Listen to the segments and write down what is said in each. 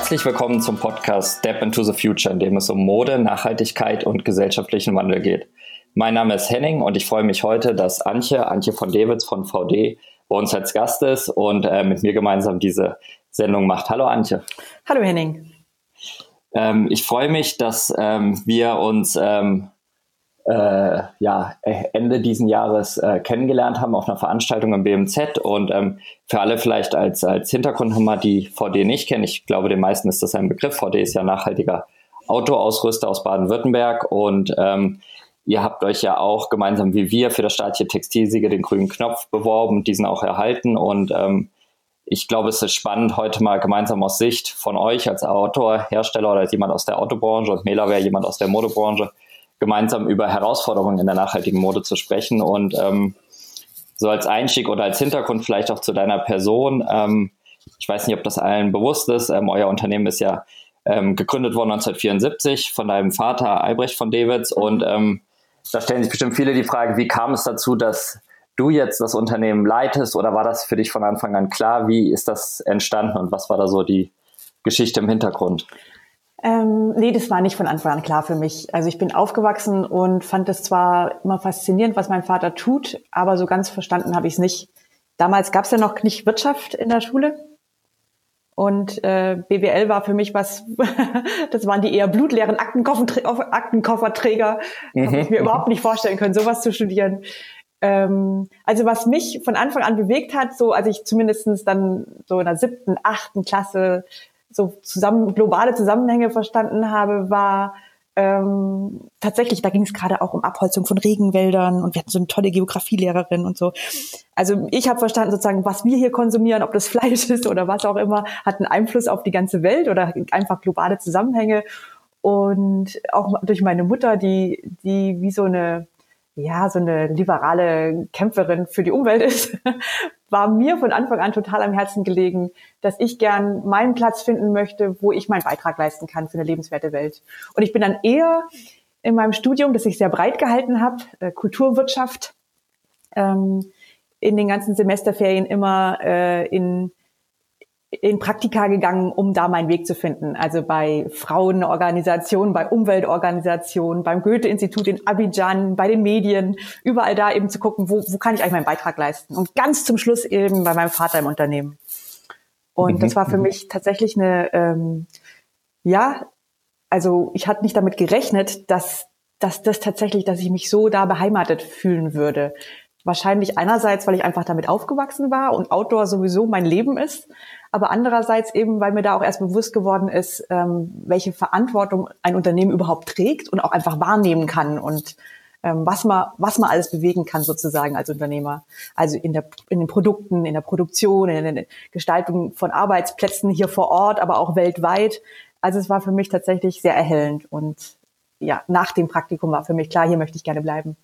Herzlich willkommen zum Podcast Step into the Future, in dem es um Mode, Nachhaltigkeit und gesellschaftlichen Wandel geht. Mein Name ist Henning und ich freue mich heute, dass Antje von Davids von VD bei uns als Gast ist und mit mir gemeinsam diese Sendung macht. Hallo Antje. Hallo Henning. Ich freue mich, dass wir uns Ende diesen Jahres kennengelernt haben auf einer Veranstaltung im BMZ und für alle vielleicht als Hintergrund haben wir die VD nicht kennen. Ich glaube, den meisten ist das ein Begriff. VD ist ja nachhaltiger Autoausrüster aus Baden-Württemberg und ihr habt euch ja auch gemeinsam wie wir für das staatliche Textilsiegel den grünen Knopf beworben, diesen auch erhalten und ich glaube, es ist spannend, heute mal gemeinsam aus Sicht von euch als Autohersteller oder als jemand aus der Autobranche und MELAWEAR, jemand aus der Modebranche, gemeinsam über Herausforderungen in der nachhaltigen Mode zu sprechen. Und so als Einstieg oder als Hintergrund vielleicht auch zu deiner Person, ich weiß nicht, ob das allen bewusst ist, euer Unternehmen ist ja gegründet worden 1974 von deinem Vater Albrecht von Dewitz und da stellen sich bestimmt viele die Frage, wie kam es dazu, dass du jetzt das Unternehmen leitest oder war das für dich von Anfang an klar? Wie ist das entstanden und was war da so die Geschichte im Hintergrund? Nee, das war nicht von Anfang an klar für mich. Also ich bin aufgewachsen und fand es zwar immer faszinierend, was mein Vater tut, aber so ganz verstanden habe ich es nicht. Damals gab es ja noch nicht Wirtschaft in der Schule und BWL war für mich was, das waren die eher blutleeren Aktenkofferträger. Habe ich mir überhaupt nicht vorstellen können, sowas zu studieren. Also was mich von Anfang an bewegt hat, so als ich zumindestens dann so in der 7., 8. Klasse so globale Zusammenhänge verstanden habe, war tatsächlich, da ging es gerade auch um Abholzung von Regenwäldern und wir hatten so eine tolle Geografielehrerin und so. Also ich habe verstanden sozusagen, was wir hier konsumieren, ob das Fleisch ist oder was auch immer, hat einen Einfluss auf die ganze Welt oder einfach globale Zusammenhänge. Und auch durch meine Mutter, die wie so eine liberale Kämpferin für die Umwelt ist, war mir von Anfang an total am Herzen gelegen, dass ich gern meinen Platz finden möchte, wo ich meinen Beitrag leisten kann für eine lebenswerte Welt. Und ich bin dann eher in meinem Studium, das ich sehr breit gehalten habe, Kulturwirtschaft, in den ganzen Semesterferien immer in Praktika gegangen, um da meinen Weg zu finden. Also bei Frauenorganisationen, bei Umweltorganisationen, beim Goethe-Institut in Abidjan, bei den Medien, überall da eben zu gucken, wo kann ich eigentlich meinen Beitrag leisten. Und ganz zum Schluss eben bei meinem Vater im Unternehmen. Und das war für mich tatsächlich eine, ich hatte nicht damit gerechnet, dass ich mich so da beheimatet fühlen würde. Wahrscheinlich einerseits, weil ich einfach damit aufgewachsen war und Outdoor sowieso mein Leben ist, aber andererseits eben, weil mir da auch erst bewusst geworden ist, welche Verantwortung ein Unternehmen überhaupt trägt und auch einfach wahrnehmen kann und was man alles bewegen kann sozusagen als Unternehmer. Also in den Produkten, in der Produktion, in der Gestaltung von Arbeitsplätzen hier vor Ort, aber auch weltweit. Also es war für mich tatsächlich sehr erhellend und ja, nach dem Praktikum war für mich klar, hier möchte ich gerne bleiben.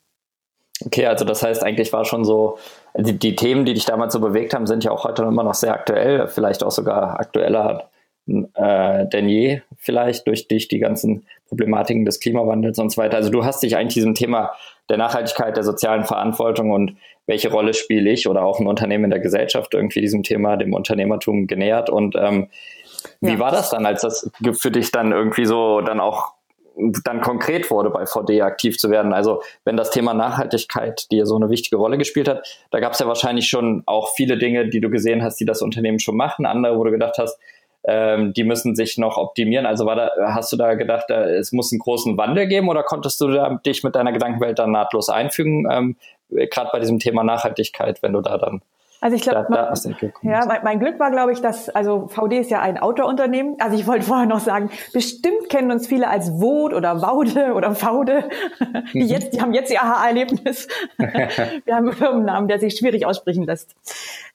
Okay, also das heißt, eigentlich war schon so, die Themen, die dich damals so bewegt haben, sind ja auch heute immer noch sehr aktuell, vielleicht auch sogar aktueller denn je, vielleicht durch die ganzen Problematiken des Klimawandels und so weiter. Also du hast dich eigentlich diesem Thema der Nachhaltigkeit, der sozialen Verantwortung und welche Rolle spiele ich oder auch ein Unternehmen in der Gesellschaft irgendwie diesem Thema, dem Unternehmertum genähert. Und wie war das dann, als das für dich dann irgendwie so dann auch dann konkret wurde, bei VD aktiv zu werden? Also wenn das Thema Nachhaltigkeit dir so eine wichtige Rolle gespielt hat, da gab es ja wahrscheinlich schon auch viele Dinge, die du gesehen hast, die das Unternehmen schon machen, andere, wo du gedacht hast, die müssen sich noch optimieren. Also hast du da gedacht, es muss einen großen Wandel geben oder konntest du dich mit deiner Gedankenwelt dann nahtlos einfügen, gerade bei diesem Thema Nachhaltigkeit, wenn du da dann... Also ich glaube, mein Glück war, glaube ich, dass, also VD ist ja ein Outdoor-Unternehmen. Also ich wollte vorher noch sagen, bestimmt kennen uns viele als VODE oder VAUDE oder VAUDE. Die haben jetzt ihr Aha-Erlebnis. Wir haben einen Firmennamen, der sich schwierig aussprechen lässt.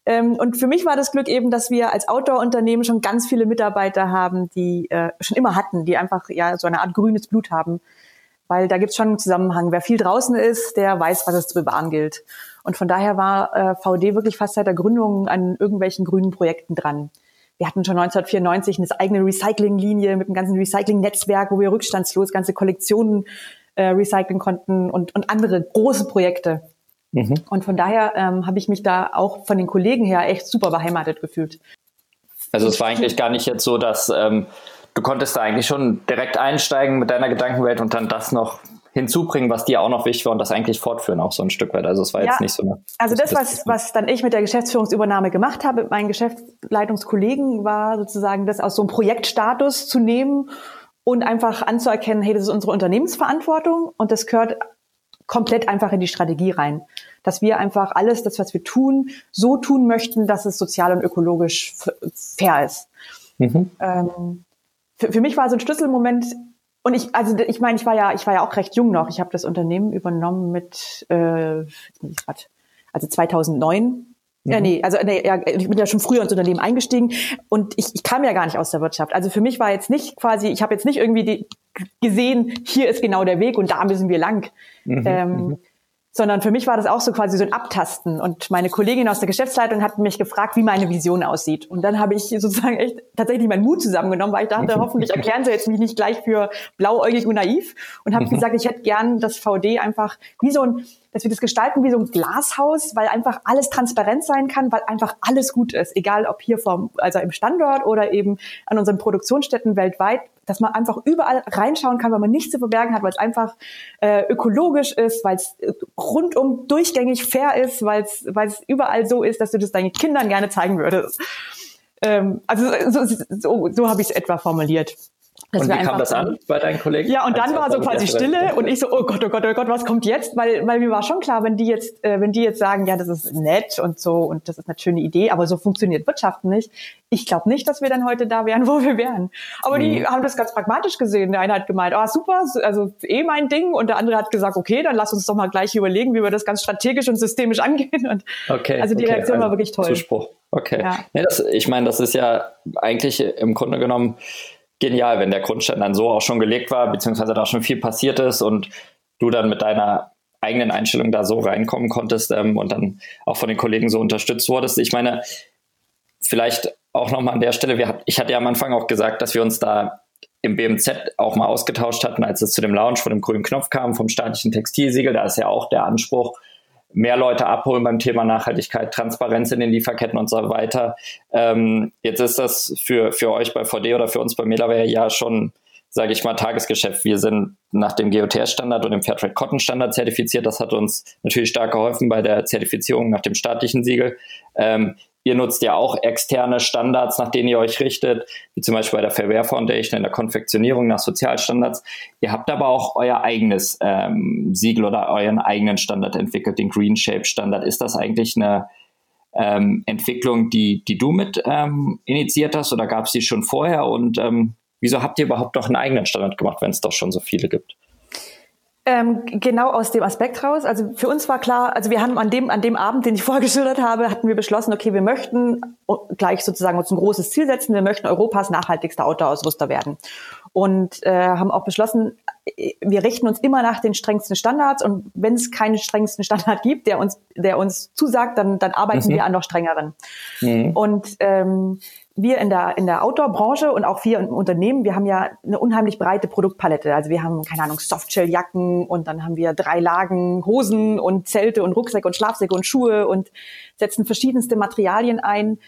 Und für mich war das Glück eben, dass wir als Outdoor-Unternehmen schon ganz viele Mitarbeiter haben, die schon immer hatten, die einfach ja so eine Art grünes Blut haben. Weil da gibt's schon einen Zusammenhang. Wer viel draußen ist, der weiß, was es zu bewahren gilt. Und von daher war VD wirklich fast seit der Gründung an irgendwelchen grünen Projekten dran. Wir hatten schon 1994 eine eigene Recyclinglinie mit einem ganzen Recycling-Netzwerk, wo wir rückstandslos ganze Kollektionen recyceln konnten und andere große Projekte. Mhm. Und von daher habe ich mich da auch von den Kollegen her echt super beheimatet gefühlt. Also es war eigentlich gar nicht jetzt so, dass du konntest da eigentlich schon direkt einsteigen mit deiner Gedankenwelt und dann das noch hinzubringen, was dir auch noch wichtig war und das eigentlich fortführen auch so ein Stück weit. Also es war jetzt nicht so eine... Also das, was dann ich mit der Geschäftsführungsübernahme gemacht habe, mit meinen Geschäftsleitungskollegen, war sozusagen das aus so einem Projektstatus zu nehmen und einfach anzuerkennen, hey, das ist unsere Unternehmensverantwortung und das gehört komplett einfach in die Strategie rein. Dass wir einfach alles, das, was wir tun, so tun möchten, dass es sozial und ökologisch fair ist. Mhm. Für mich war so ein Schlüsselmoment... Und ich war ja auch recht jung noch. Ich habe das Unternehmen übernommen mit 2009. Mhm. Ich bin ja schon früher ins Unternehmen eingestiegen und ich kam ja gar nicht aus der Wirtschaft. Also für mich war jetzt nicht quasi, ich habe jetzt nicht irgendwie gesehen, hier ist genau der Weg und da müssen wir lang. Mhm. Sondern für mich war das auch so quasi so ein Abtasten. Und meine Kollegin aus der Geschäftsleitung hat mich gefragt, wie meine Vision aussieht. Und dann habe ich sozusagen echt tatsächlich meinen Mut zusammengenommen, weil ich dachte, hoffentlich erklären sie jetzt mich nicht gleich für blauäugig und naiv. Und habe gesagt, ich hätte gern das VD einfach wie so ein, dass wir das gestalten wie so ein Glashaus, weil einfach alles transparent sein kann, weil einfach alles gut ist. Egal ob hier also im Standort oder eben an unseren Produktionsstätten weltweit, dass man einfach überall reinschauen kann, weil man nichts zu verbergen hat, weil es einfach ökologisch ist, weil es rundum durchgängig fair ist, weil es überall so ist, dass du das deinen Kindern gerne zeigen würdest. So habe ich es etwa formuliert. Und wie kam das an bei deinen Kollegen? Ja, und dann war so quasi Stille und ich so, oh Gott, was kommt jetzt? Weil mir war schon klar, wenn die jetzt sagen, ja, das ist nett und so und das ist eine schöne Idee, aber so funktioniert Wirtschaft nicht. Ich glaube nicht, dass wir dann heute da wären, wo wir wären. Aber die haben das ganz pragmatisch gesehen. Der eine hat gemeint, ah, super, also mein Ding. Und der andere hat gesagt, okay, dann lass uns doch mal gleich überlegen, wie wir das ganz strategisch und systemisch angehen. Und die Reaktion war wirklich toll. Zuspruch. Okay. Ja. Nee, ich meine, das ist ja eigentlich im Grunde genommen genial, wenn der Grundstein dann so auch schon gelegt war, beziehungsweise da schon viel passiert ist und du dann mit deiner eigenen Einstellung da so reinkommen konntest und dann auch von den Kollegen so unterstützt wurdest. Ich meine, vielleicht auch nochmal an der Stelle, ich hatte ja am Anfang auch gesagt, dass wir uns da im BMZ auch mal ausgetauscht hatten, als es zu dem Launch von dem grünen Knopf kam, vom staatlichen Textilsiegel. Da ist ja auch der Anspruch, mehr Leute abholen beim Thema Nachhaltigkeit, Transparenz in den Lieferketten und so weiter. Jetzt ist das für euch bei VD oder für uns bei MELAWEAR ja schon, sage ich mal, Tagesgeschäft. Wir sind nach dem GOTS-Standard und dem Fairtrade-Cotton-Standard zertifiziert. Das hat uns natürlich stark geholfen bei der Zertifizierung nach dem staatlichen Siegel. Ihr nutzt ja auch externe Standards, nach denen ihr euch richtet, wie zum Beispiel bei der Fairwear Foundation in der Konfektionierung nach Sozialstandards. Ihr habt aber auch euer eigenes Siegel oder euren eigenen Standard entwickelt, den Green Shape Standard. Ist das eigentlich eine Entwicklung, die du mit initiiert hast oder gab es die schon vorher? Und wieso habt ihr überhaupt noch einen eigenen Standard gemacht, wenn es doch schon so viele gibt? Genau aus dem Aspekt raus. Also für uns war klar, also wir haben an dem Abend, den ich vorgeschildert habe, hatten wir beschlossen, okay, wir möchten gleich sozusagen uns ein großes Ziel setzen, wir möchten Europas nachhaltigster Outdoor-Ausrüster werden. Und haben auch beschlossen, wir richten uns immer nach den strengsten Standards und wenn es keinen strengsten Standard gibt, der uns zusagt, dann arbeiten wir an noch strengeren. Mhm. Und wir in der Outdoor-Branche und auch wir im Unternehmen, wir haben ja eine unheimlich breite Produktpalette. Also wir haben, keine Ahnung, Softshell-Jacken und dann haben wir 3 Lagen Hosen und Zelte und Rucksäcke und Schlafsäcke und Schuhe und setzen verschiedenste Materialien ein,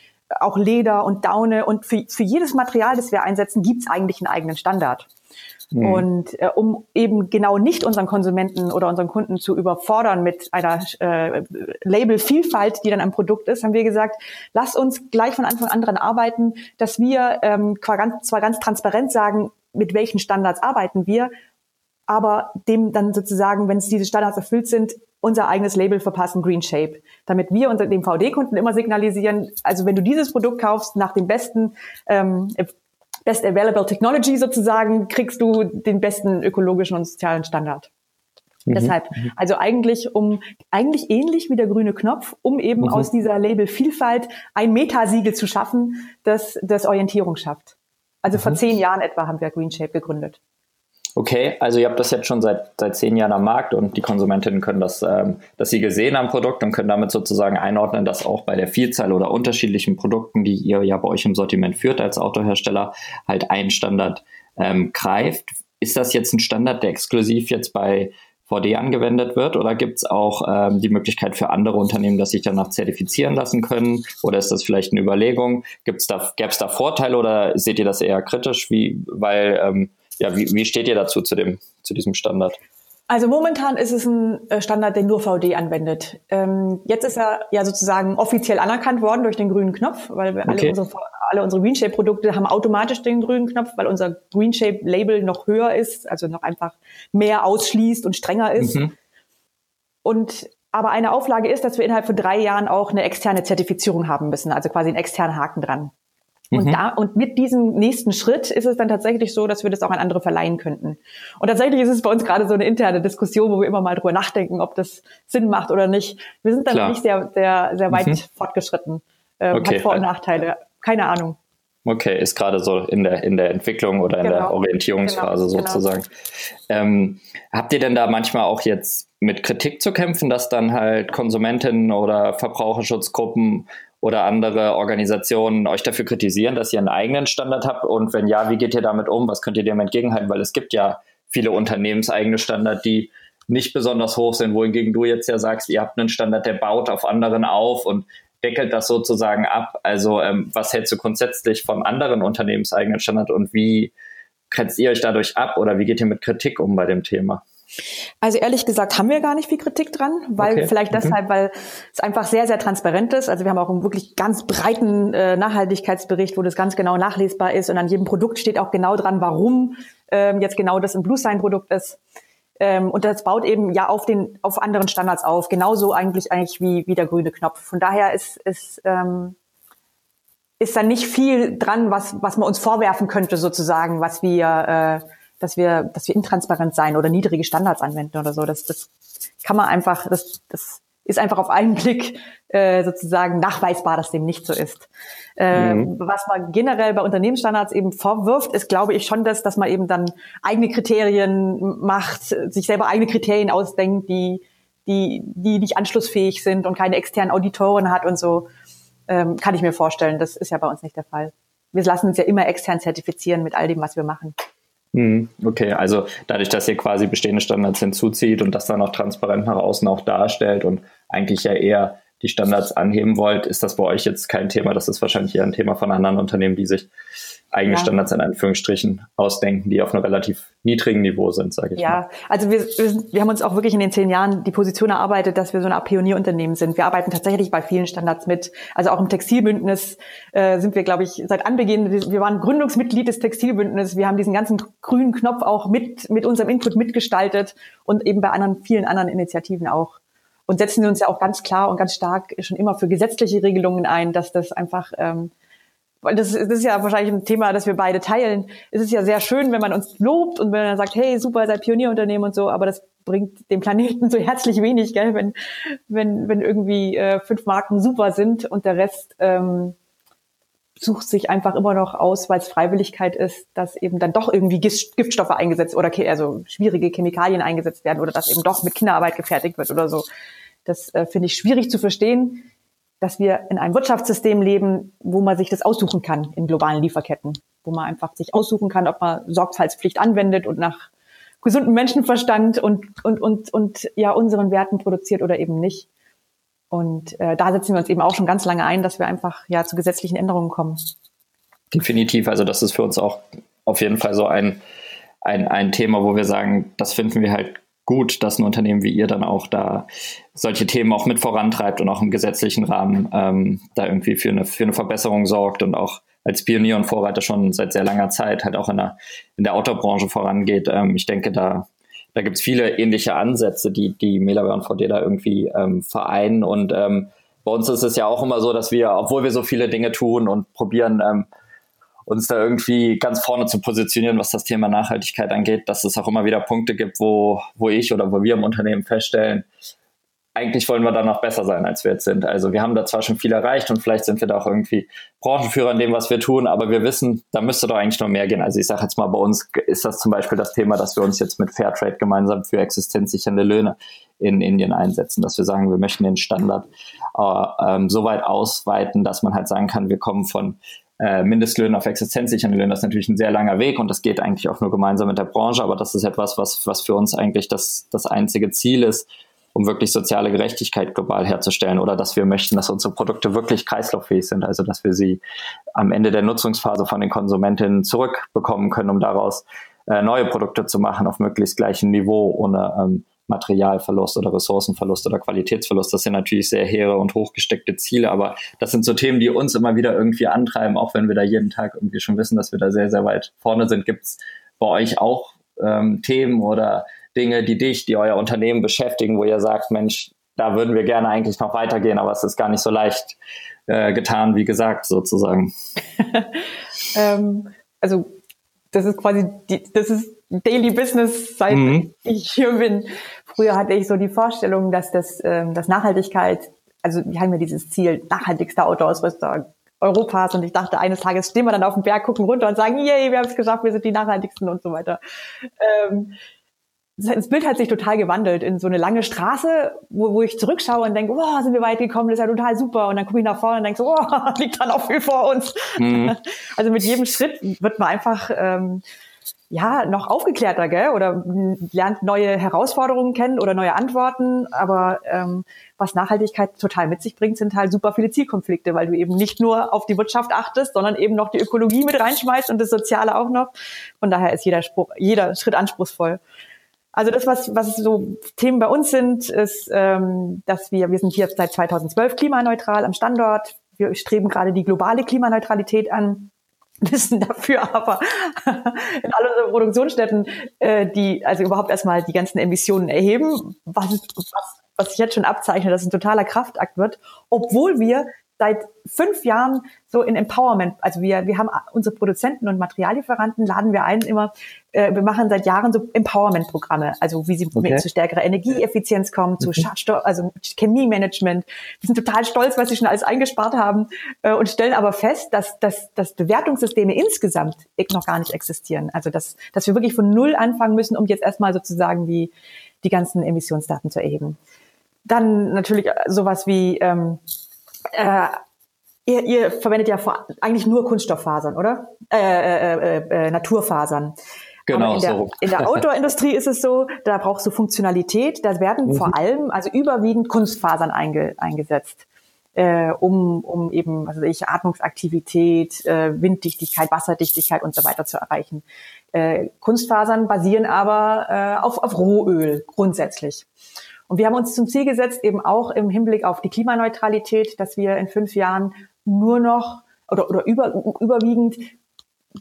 auch Leder und Daune. Und für jedes Material, das wir einsetzen, gibt's eigentlich einen eigenen Standard. Mhm. Und um eben genau nicht unseren Konsumenten oder unseren Kunden zu überfordern mit einer Labelvielfalt, die dann am Produkt ist, haben wir gesagt, lasst uns gleich von Anfang an daran arbeiten, dass wir zwar ganz transparent sagen, mit welchen Standards arbeiten wir, aber dem dann sozusagen, wenn es diese Standards erfüllt sind, unser eigenes Label verpassen, Green Shape, damit wir unter dem VD-Kunden immer signalisieren, also wenn du dieses Produkt kaufst, nach dem besten Best Available Technology sozusagen, kriegst du den besten ökologischen und sozialen Standard. Mhm. Deshalb, also eigentlich ähnlich wie der grüne Knopf, um eben aus dieser Labelvielfalt ein Metasiegel zu schaffen, das Orientierung schafft. Also vor 10 Jahren etwa haben wir Green Shape gegründet. Okay, also ihr habt das jetzt schon seit 10 Jahren am Markt und die Konsumentinnen können das sie gesehen am Produkt und können damit sozusagen einordnen, dass auch bei der Vielzahl oder unterschiedlichen Produkten, die ihr ja bei euch im Sortiment führt als Autohersteller, halt ein Standard greift. Ist das jetzt ein Standard, der exklusiv jetzt bei VD angewendet wird? Oder gibt es auch die Möglichkeit für andere Unternehmen, dass sich danach zertifizieren lassen können? Oder ist das vielleicht eine Überlegung? Gäbe es da Vorteile oder seht ihr das eher kritisch? Wie steht ihr dazu zu diesem Standard? Also momentan ist es ein Standard, den nur VD anwendet. Jetzt ist er ja sozusagen offiziell anerkannt worden durch den grünen Knopf, weil wir alle unsere Green Shape Produkte haben automatisch den grünen Knopf, weil unser Green Shape Label noch höher ist, also noch einfach mehr ausschließt und strenger ist. Mhm. Aber eine Auflage ist, dass wir innerhalb von 3 Jahren auch eine externe Zertifizierung haben müssen, also quasi einen externen Haken dran. Und mit diesem nächsten Schritt ist es dann tatsächlich so, dass wir das auch an andere verleihen könnten. Und tatsächlich ist es bei uns gerade so eine interne Diskussion, wo wir immer mal drüber nachdenken, ob das Sinn macht oder nicht. Wir sind dann nicht sehr, sehr, sehr weit fortgeschritten. Okay. Hat Vor- und Nachteile. Keine Ahnung. Okay, ist gerade so in der Entwicklung oder in der Orientierungsphase sozusagen. Genau. Habt ihr denn da manchmal auch jetzt mit Kritik zu kämpfen, dass dann halt Konsumentinnen oder Verbraucherschutzgruppen oder andere Organisationen euch dafür kritisieren, dass ihr einen eigenen Standard habt? Und wenn ja, wie geht ihr damit um? Was könnt ihr dem entgegenhalten? Weil es gibt ja viele unternehmenseigene Standards, die nicht besonders hoch sind, wohingegen du jetzt ja sagst, ihr habt einen Standard, der baut auf anderen auf und deckelt das sozusagen ab. Also was hältst du grundsätzlich von anderen unternehmenseigenen Standards und wie grenzt ihr euch dadurch ab oder wie geht ihr mit Kritik um bei dem Thema? Also ehrlich gesagt haben wir gar nicht viel Kritik dran, weil vielleicht deshalb, weil es einfach sehr, sehr transparent ist. Also wir haben auch einen wirklich ganz breiten Nachhaltigkeitsbericht, wo das ganz genau nachlesbar ist und an jedem Produkt steht auch genau dran, warum jetzt genau das ein BlueSign-Produkt ist. Und das baut eben ja auf anderen Standards auf, genauso eigentlich wie der grüne Knopf. Von daher ist da nicht viel dran, was man uns vorwerfen könnte sozusagen, dass wir intransparent sein oder niedrige Standards anwenden oder so. Das kann man einfach, das ist einfach auf einen Blick sozusagen nachweisbar, dass dem nicht so ist. Was man generell bei Unternehmensstandards eben vorwirft, ist, glaube ich, schon dass man eben dann eigene Kriterien macht, sich selber eigene Kriterien ausdenkt, die nicht anschlussfähig sind und keine externen Auditoren hat und so. Kann ich mir vorstellen, das ist ja bei uns nicht der Fall. Wir lassen uns ja immer extern zertifizieren mit all dem, was wir machen. Okay, also dadurch, dass ihr quasi bestehende Standards hinzuzieht und das dann auch transparent nach außen auch darstellt und eigentlich ja eher die Standards anheben wollt, ist das bei euch jetzt kein Thema. Das ist wahrscheinlich eher ein Thema von anderen Unternehmen, die sich eigene Standards in Anführungsstrichen ausdenken, die auf einem relativ niedrigen Niveau sind, sage ich mal. Ja, also wir haben uns auch wirklich in den 10 Jahren die Position erarbeitet, dass wir so eine Art Pionierunternehmen sind. Wir arbeiten tatsächlich bei vielen Standards mit. Also auch im Textilbündnis sind wir, glaube ich, seit Anbeginn, wir waren Gründungsmitglied des Textilbündnisses. Wir haben diesen ganzen grünen Knopf auch mit unserem Input mitgestaltet und eben bei vielen anderen Initiativen auch. Und setzen wir uns ja auch ganz klar und ganz stark schon immer für gesetzliche Regelungen ein, dass das einfach, weil das ist ja wahrscheinlich ein Thema, das wir beide teilen. Es ist ja sehr schön, wenn man uns lobt und wenn man sagt, hey, super, seid Pionierunternehmen und so, aber das bringt dem Planeten so herzlich wenig, gell, wenn irgendwie 5 Marken super sind und der Rest sucht sich einfach immer noch aus, weil es Freiwilligkeit ist, dass eben dann doch irgendwie Giftstoffe eingesetzt oder also schwierige Chemikalien eingesetzt werden oder dass eben doch mit Kinderarbeit gefertigt wird oder so. Das finde ich schwierig zu verstehen, dass wir in einem Wirtschaftssystem leben, wo man sich das aussuchen kann in globalen Lieferketten, wo man einfach sich aussuchen kann, ob man Sorgfaltspflicht anwendet und nach gesundem Menschenverstand und unseren Werten produziert oder eben nicht. Und da setzen wir uns eben auch schon ganz lange ein, dass wir einfach zu gesetzlichen Änderungen kommen. Definitiv. Also das ist für uns auch auf jeden Fall so ein Thema, wo wir sagen, das finden wir halt gut, dass ein Unternehmen wie ihr dann auch da solche Themen auch mit vorantreibt und auch im gesetzlichen Rahmen da irgendwie für eine Verbesserung sorgt und auch als Pionier und Vorreiter schon seit sehr langer Zeit halt auch in der Outdoor-Branche vorangeht. Ich denke, da gibt es viele ähnliche Ansätze, die MELAWEAR und VD da irgendwie vereinen. Und bei uns ist es ja auch immer so, dass wir, obwohl wir so viele Dinge tun und probieren, uns da irgendwie ganz vorne zu positionieren, was das Thema Nachhaltigkeit angeht, dass es auch immer wieder Punkte gibt, wo wir im Unternehmen feststellen, eigentlich wollen wir da noch besser sein, als wir jetzt sind. Also wir haben da zwar schon viel erreicht und vielleicht sind wir da auch irgendwie Branchenführer in dem, was wir tun, aber wir wissen, da müsste doch eigentlich noch mehr gehen. Also ich sage jetzt mal, bei uns ist das zum Beispiel das Thema, dass wir uns jetzt mit Fairtrade gemeinsam für existenzsichernde Löhne in Indien einsetzen, dass wir sagen, wir möchten den Standard so weit ausweiten, dass man halt sagen kann, wir kommen von Mindestlöhnen auf Existenz sichern Löhne, das ist natürlich ein sehr langer Weg und das geht eigentlich auch nur gemeinsam mit der Branche, aber das ist etwas, was für uns eigentlich das einzige Ziel ist, um wirklich soziale Gerechtigkeit global herzustellen oder dass wir möchten, dass unsere Produkte wirklich kreislauffähig sind, also dass wir sie am Ende der Nutzungsphase von den Konsumentinnen zurückbekommen können, um daraus neue Produkte zu machen auf möglichst gleichem Niveau, ohne Materialverlust oder Ressourcenverlust oder Qualitätsverlust. Das sind natürlich sehr hehre und hochgesteckte Ziele, aber das sind so Themen, die uns immer wieder irgendwie antreiben, auch wenn wir da jeden Tag irgendwie schon wissen, dass wir da sehr, sehr weit vorne sind. Gibt es bei euch auch Themen oder Dinge, die euer Unternehmen beschäftigen, wo ihr sagt, Mensch, da würden wir gerne eigentlich noch weitergehen, aber es ist gar nicht so leicht getan, wie gesagt, sozusagen. Also das ist quasi, das ist Daily Business, seit ich hier bin. Früher hatte ich so die Vorstellung, dass das Nachhaltigkeit, also wir haben ja dieses Ziel, nachhaltigster Outdoor-Ausrüster Europas, und ich dachte, eines Tages stehen wir dann auf dem Berg, gucken runter und sagen, yay, wir haben es geschafft, wir sind die nachhaltigsten und so weiter. Das Bild hat sich total gewandelt in so eine lange Straße, wo ich zurückschaue und denke, wow, sind wir weit gekommen, das ist ja total super. Und dann gucke ich nach vorne und denke so, wow, liegt da noch viel vor uns. Mhm. Also mit jedem Schritt wird man einfach noch aufgeklärter, gell? Oder lernt neue Herausforderungen kennen oder neue Antworten. Aber was Nachhaltigkeit total mit sich bringt, sind halt super viele Zielkonflikte, weil du eben nicht nur auf die Wirtschaft achtest, sondern eben noch die Ökologie mit reinschmeißt und das Soziale auch noch. Von daher ist jeder Schritt anspruchsvoll. Also das, was so Themen bei uns sind, ist, dass wir sind hier seit 2012 klimaneutral am Standort. Wir streben gerade die globale Klimaneutralität an, wissen dafür aber in all unseren Produktionsstätten, die also überhaupt erstmal die ganzen Emissionen erheben, was sich jetzt schon abzeichnet, dass ein totaler Kraftakt wird, obwohl wir seit 5 Jahren so in Empowerment, also wir haben unsere Produzenten und Materiallieferanten, laden wir ein immer, wir machen seit Jahren so Empowerment-Programme, also wie sie zu stärkerer Energieeffizienz kommen, zu Schadstoff, also Chemie-Management. Wir sind total stolz, was sie schon alles eingespart haben und stellen aber fest, dass Bewertungssysteme insgesamt noch gar nicht existieren. Also dass wir wirklich von null anfangen müssen, um jetzt erstmal sozusagen die ganzen Emissionsdaten zu erheben. Dann natürlich sowas wie ihr verwendet ja eigentlich nur Kunststofffasern, oder? Naturfasern. Genau. Aber in der Outdoor-Industrie ist es so, da brauchst du Funktionalität. Da werden vor allem, also überwiegend Kunstfasern eingesetzt, um eben, also Atmungsaktivität, Winddichtigkeit, Wasserdichtigkeit und so weiter zu erreichen. Kunstfasern basieren aber auf Rohöl grundsätzlich. Und wir haben uns zum Ziel gesetzt, eben auch im Hinblick auf die Klimaneutralität, dass wir in 5 Jahren nur noch überwiegend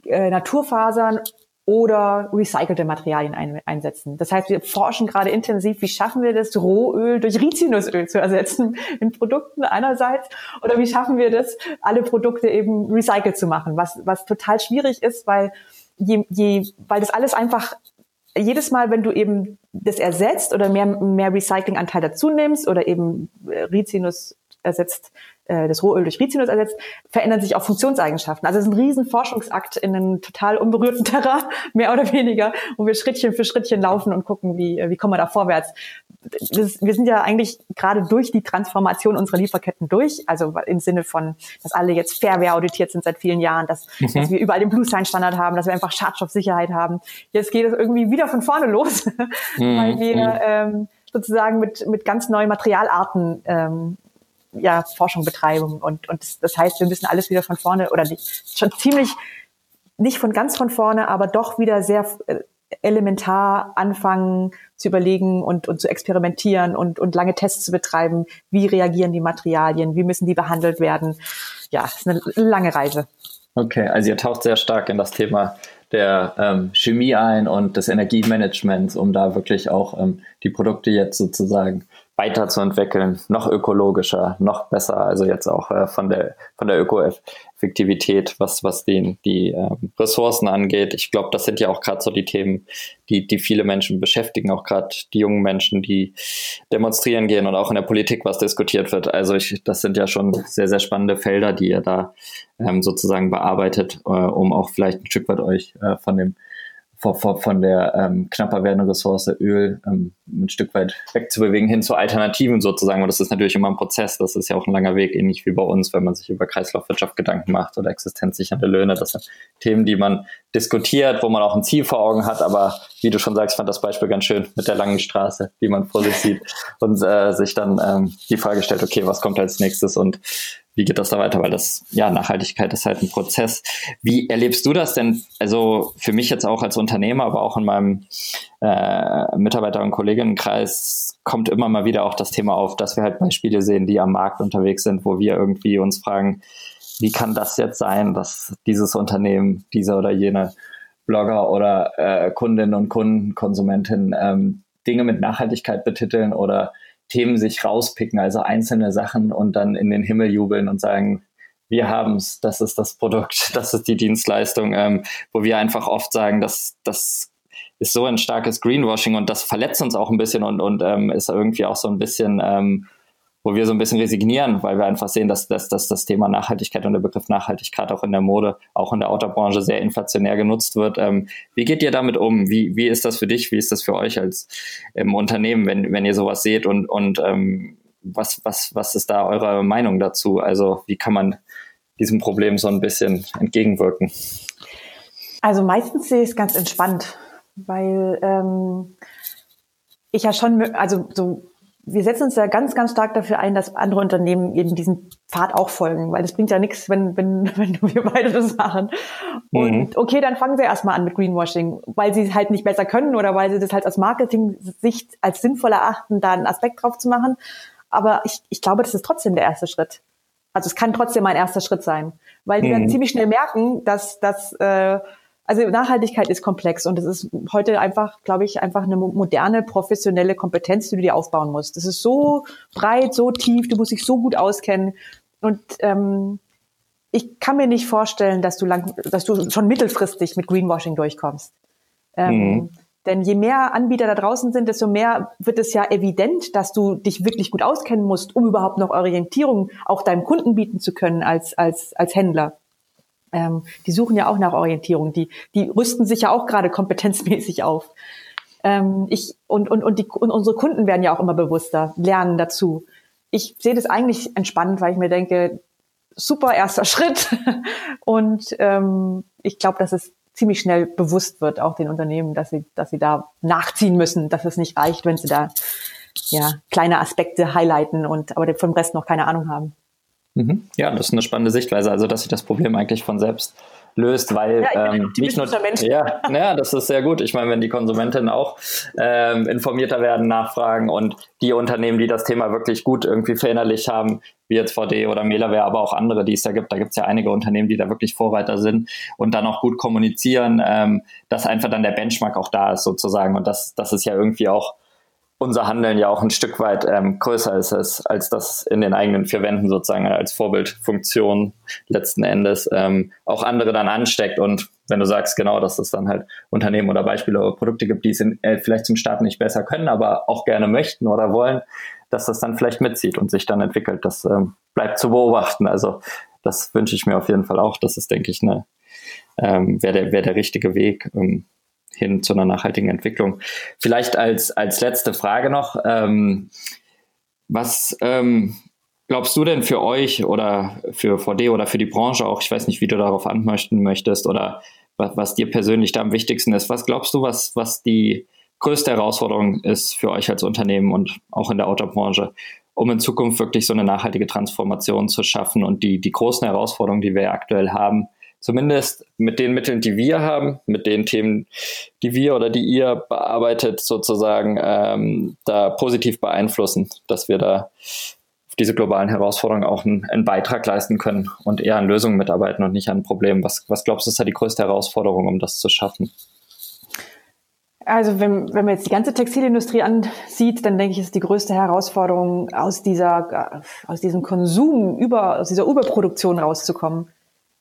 Naturfasern oder recycelte Materialien einsetzen. Das heißt, wir forschen gerade intensiv, wie schaffen wir das, Rohöl durch Rizinusöl zu ersetzen in Produkten einerseits, oder wie schaffen wir das, alle Produkte eben recycelt zu machen, was total schwierig ist, weil weil das alles einfach jedes Mal, wenn du eben das ersetzt oder mehr Recyclinganteil dazu nimmst oder eben Rizinus ersetzt, das Rohöl durch Rizinus ersetzt, verändern sich auch Funktionseigenschaften. Also es ist ein riesen Forschungsakt in einem total unberührten Terrain, mehr oder weniger, wo wir Schrittchen für Schrittchen laufen und gucken, wie kommen wir da vorwärts. Wir sind ja eigentlich gerade durch die Transformation unserer Lieferketten durch, also im Sinne von, dass alle jetzt Fairwear auditiert sind seit vielen Jahren, dass wir überall den BlueSign-Standard haben, dass wir einfach Schadstoffsicherheit haben. Jetzt geht es irgendwie wieder von vorne los, weil wir sozusagen mit ganz neuen Materialarten Forschung betreiben und das heißt, wir müssen alles wieder von vorne oder nicht, schon ziemlich, nicht von ganz von vorne, aber doch wieder sehr elementar anfangen zu überlegen und zu experimentieren und lange Tests zu betreiben. Wie reagieren die Materialien? Wie müssen die behandelt werden? Ja, ist eine lange Reise. Okay, also ihr taucht sehr stark in das Thema der Chemie ein und des Energiemanagements, um da wirklich auch die Produkte jetzt sozusagen weiterzuentwickeln, noch ökologischer, noch besser, also jetzt auch von der Ökoeffektivität, was die Ressourcen angeht. Ich glaube, das sind ja auch gerade so die Themen, die viele Menschen beschäftigen, auch gerade die jungen Menschen, die demonstrieren gehen und auch in der Politik was diskutiert wird. Also das sind ja schon sehr, sehr spannende Felder, die ihr da sozusagen bearbeitet, um auch vielleicht ein Stück weit euch von dem von der knapper werdenden Ressource Öl ein Stück weit wegzubewegen, hin zu Alternativen sozusagen. Und das ist natürlich immer ein Prozess. Das ist ja auch ein langer Weg, ähnlich wie bei uns, wenn man sich über Kreislaufwirtschaft Gedanken macht oder existenzsichernde Löhne. Das sind Themen, die man diskutiert, wo man auch ein Ziel vor Augen hat. Aber wie du schon sagst, fand das Beispiel ganz schön mit der langen Straße, die man vor sich sieht und sich dann die Frage stellt, okay, was kommt als nächstes und wie geht das da weiter? Weil das, ja, Nachhaltigkeit ist halt ein Prozess. Wie erlebst du das denn? Also für mich jetzt auch als Unternehmer, aber auch in meinem Mitarbeiter- und Kolleginnenkreis kommt immer mal wieder auch das Thema auf, dass wir halt Beispiele sehen, die am Markt unterwegs sind, wo wir irgendwie uns fragen, wie kann das jetzt sein, dass dieses Unternehmen, dieser oder jene Blogger oder Kundinnen und Kunden, Konsumentinnen Dinge mit Nachhaltigkeit betiteln oder Themen sich rauspicken, also einzelne Sachen und dann in den Himmel jubeln und sagen, wir haben's, das ist das Produkt, das ist die Dienstleistung, wo wir einfach oft sagen, das ist so ein starkes Greenwashing und das verletzt uns auch ein bisschen und ist irgendwie auch so ein bisschen, wo wir so ein bisschen resignieren, weil wir einfach sehen, dass das Thema Nachhaltigkeit und der Begriff Nachhaltigkeit auch in der Mode, auch in der Outdoor-Branche sehr inflationär genutzt wird. Wie geht ihr damit um? Wie ist das für dich? Wie ist das für euch als Unternehmen, wenn ihr sowas seht? Und was ist da eure Meinung dazu? Also wie kann man diesem Problem so ein bisschen entgegenwirken? Also meistens sehe ich es ganz entspannt, weil ich ja schon, also so, wir setzen uns ja ganz, ganz stark dafür ein, dass andere Unternehmen eben diesem Pfad auch folgen, weil das bringt ja nichts, wenn wir beide das machen. Und okay, dann fangen sie erstmal an mit Greenwashing, weil sie es halt nicht besser können oder weil sie das halt aus Marketing-Sicht als sinnvoll erachten, da einen Aspekt drauf zu machen. Aber ich glaube, das ist trotzdem der erste Schritt. Also es kann trotzdem ein erster Schritt sein, weil die dann ziemlich schnell merken, also Nachhaltigkeit ist komplex und es ist heute einfach, glaube ich, eine moderne, professionelle Kompetenz, die du dir aufbauen musst. Das ist so breit, so tief, du musst dich so gut auskennen und ich kann mir nicht vorstellen, dass du schon mittelfristig mit Greenwashing durchkommst. Denn je mehr Anbieter da draußen sind, desto mehr wird es ja evident, dass du dich wirklich gut auskennen musst, um überhaupt noch Orientierung auch deinem Kunden bieten zu können als Händler. Die suchen ja auch nach Orientierung, die rüsten sich ja auch gerade kompetenzmäßig auf. Unsere Kunden werden ja auch immer bewusster, lernen dazu. Ich sehe das eigentlich entspannt, weil ich mir denke, super erster Schritt. Und ich glaube, dass es ziemlich schnell bewusst wird, auch den Unternehmen, dass sie da nachziehen müssen, dass es nicht reicht, wenn sie da ja kleine Aspekte highlighten aber vom Rest noch keine Ahnung haben. Ja, das ist eine spannende Sichtweise, also dass sich das Problem eigentlich von selbst löst, weil nicht nur das ist sehr gut. Ich meine, wenn die Konsumentinnen auch informierter werden, nachfragen und die Unternehmen, die das Thema wirklich gut irgendwie verinnerlicht haben, wie jetzt VD oder MELAWEAR, aber auch andere, die es da gibt. Da gibt es ja einige Unternehmen, die da wirklich Vorreiter sind und dann auch gut kommunizieren, dass einfach dann der Benchmark auch da ist sozusagen und das ist ja irgendwie auch unser Handeln ja auch ein Stück weit größer ist als das in den eigenen vier Wänden sozusagen als Vorbildfunktion letzten Endes auch andere dann ansteckt. Und wenn du sagst, genau, dass es dann halt Unternehmen oder Beispiele oder Produkte gibt, die es vielleicht zum Start nicht besser können, aber auch gerne möchten oder wollen, dass das dann vielleicht mitzieht und sich dann entwickelt, das bleibt zu beobachten. Also das wünsche ich mir auf jeden Fall auch. Das ist, denke ich, wäre der richtige Weg, hin zu einer nachhaltigen Entwicklung. Vielleicht als letzte Frage noch, was glaubst du denn für euch oder für VD oder für die Branche auch, ich weiß nicht, wie du darauf antworten möchtest oder was dir persönlich da am wichtigsten ist, was glaubst du, was die größte Herausforderung ist für euch als Unternehmen und auch in der Outdoor-Branche, um in Zukunft wirklich so eine nachhaltige Transformation zu schaffen und die großen Herausforderungen, die wir aktuell haben, zumindest mit den Mitteln, die wir haben, mit den Themen, die wir oder die ihr bearbeitet, sozusagen da positiv beeinflussen, dass wir da auf diese globalen Herausforderungen auch einen Beitrag leisten können und eher an Lösungen mitarbeiten und nicht an Problemen. Was glaubst du, ist da die größte Herausforderung, um das zu schaffen? Also wenn man jetzt die ganze Textilindustrie ansieht, dann denke ich, ist die größte Herausforderung, aus dieser Überproduktion rauszukommen.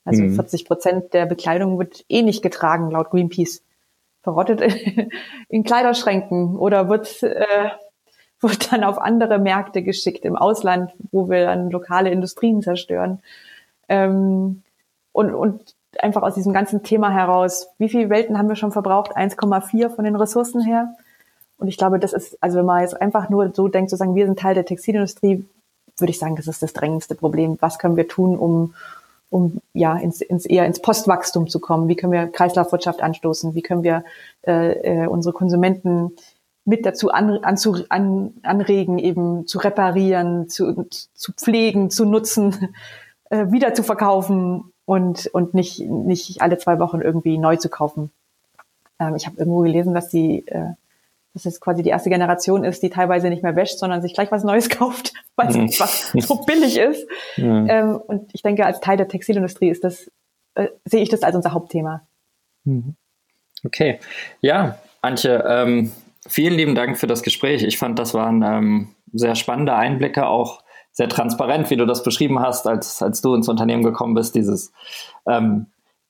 Also 40% der Bekleidung wird eh nicht getragen, laut Greenpeace. Verrottet in Kleiderschränken oder wird dann auf andere Märkte geschickt im Ausland, wo wir dann lokale Industrien zerstören. Und einfach aus diesem ganzen Thema heraus, wie viele Welten haben wir schon verbraucht? 1,4 von den Ressourcen her. Und ich glaube, das ist, also wenn man jetzt einfach nur so denkt, sozusagen, wir sind Teil der Textilindustrie, würde ich sagen, das ist das drängendste Problem. Was können wir tun, um eher ins Postwachstum zu kommen? Wie können wir Kreislaufwirtschaft anstoßen? Wie können wir unsere Konsumenten mit dazu anregen, eben zu reparieren, zu pflegen, zu nutzen, wieder zu verkaufen und nicht alle 2 Wochen irgendwie neu zu kaufen? Ich habe irgendwo gelesen, dass es quasi die erste Generation ist, die teilweise nicht mehr wäscht, sondern sich gleich was Neues kauft, weil es einfach so billig ist. Ja. Und ich denke, als Teil der Textilindustrie ist das, sehe ich das als unser Hauptthema. Okay. Ja, Antje, vielen lieben Dank für das Gespräch. Ich fand, das waren sehr spannende Einblicke, auch sehr transparent, wie du das beschrieben hast, als du ins Unternehmen gekommen bist, dieses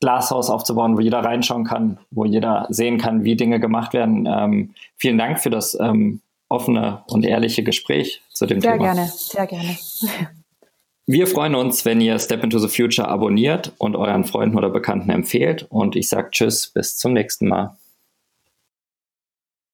Glashaus aufzubauen, wo jeder reinschauen kann, wo jeder sehen kann, wie Dinge gemacht werden. Vielen Dank für das offene und ehrliche Gespräch zu dem Thema. Sehr gerne. Wir freuen uns, wenn ihr Step into the Future abonniert und euren Freunden oder Bekannten empfehlt. Und ich sage Tschüss, bis zum nächsten Mal.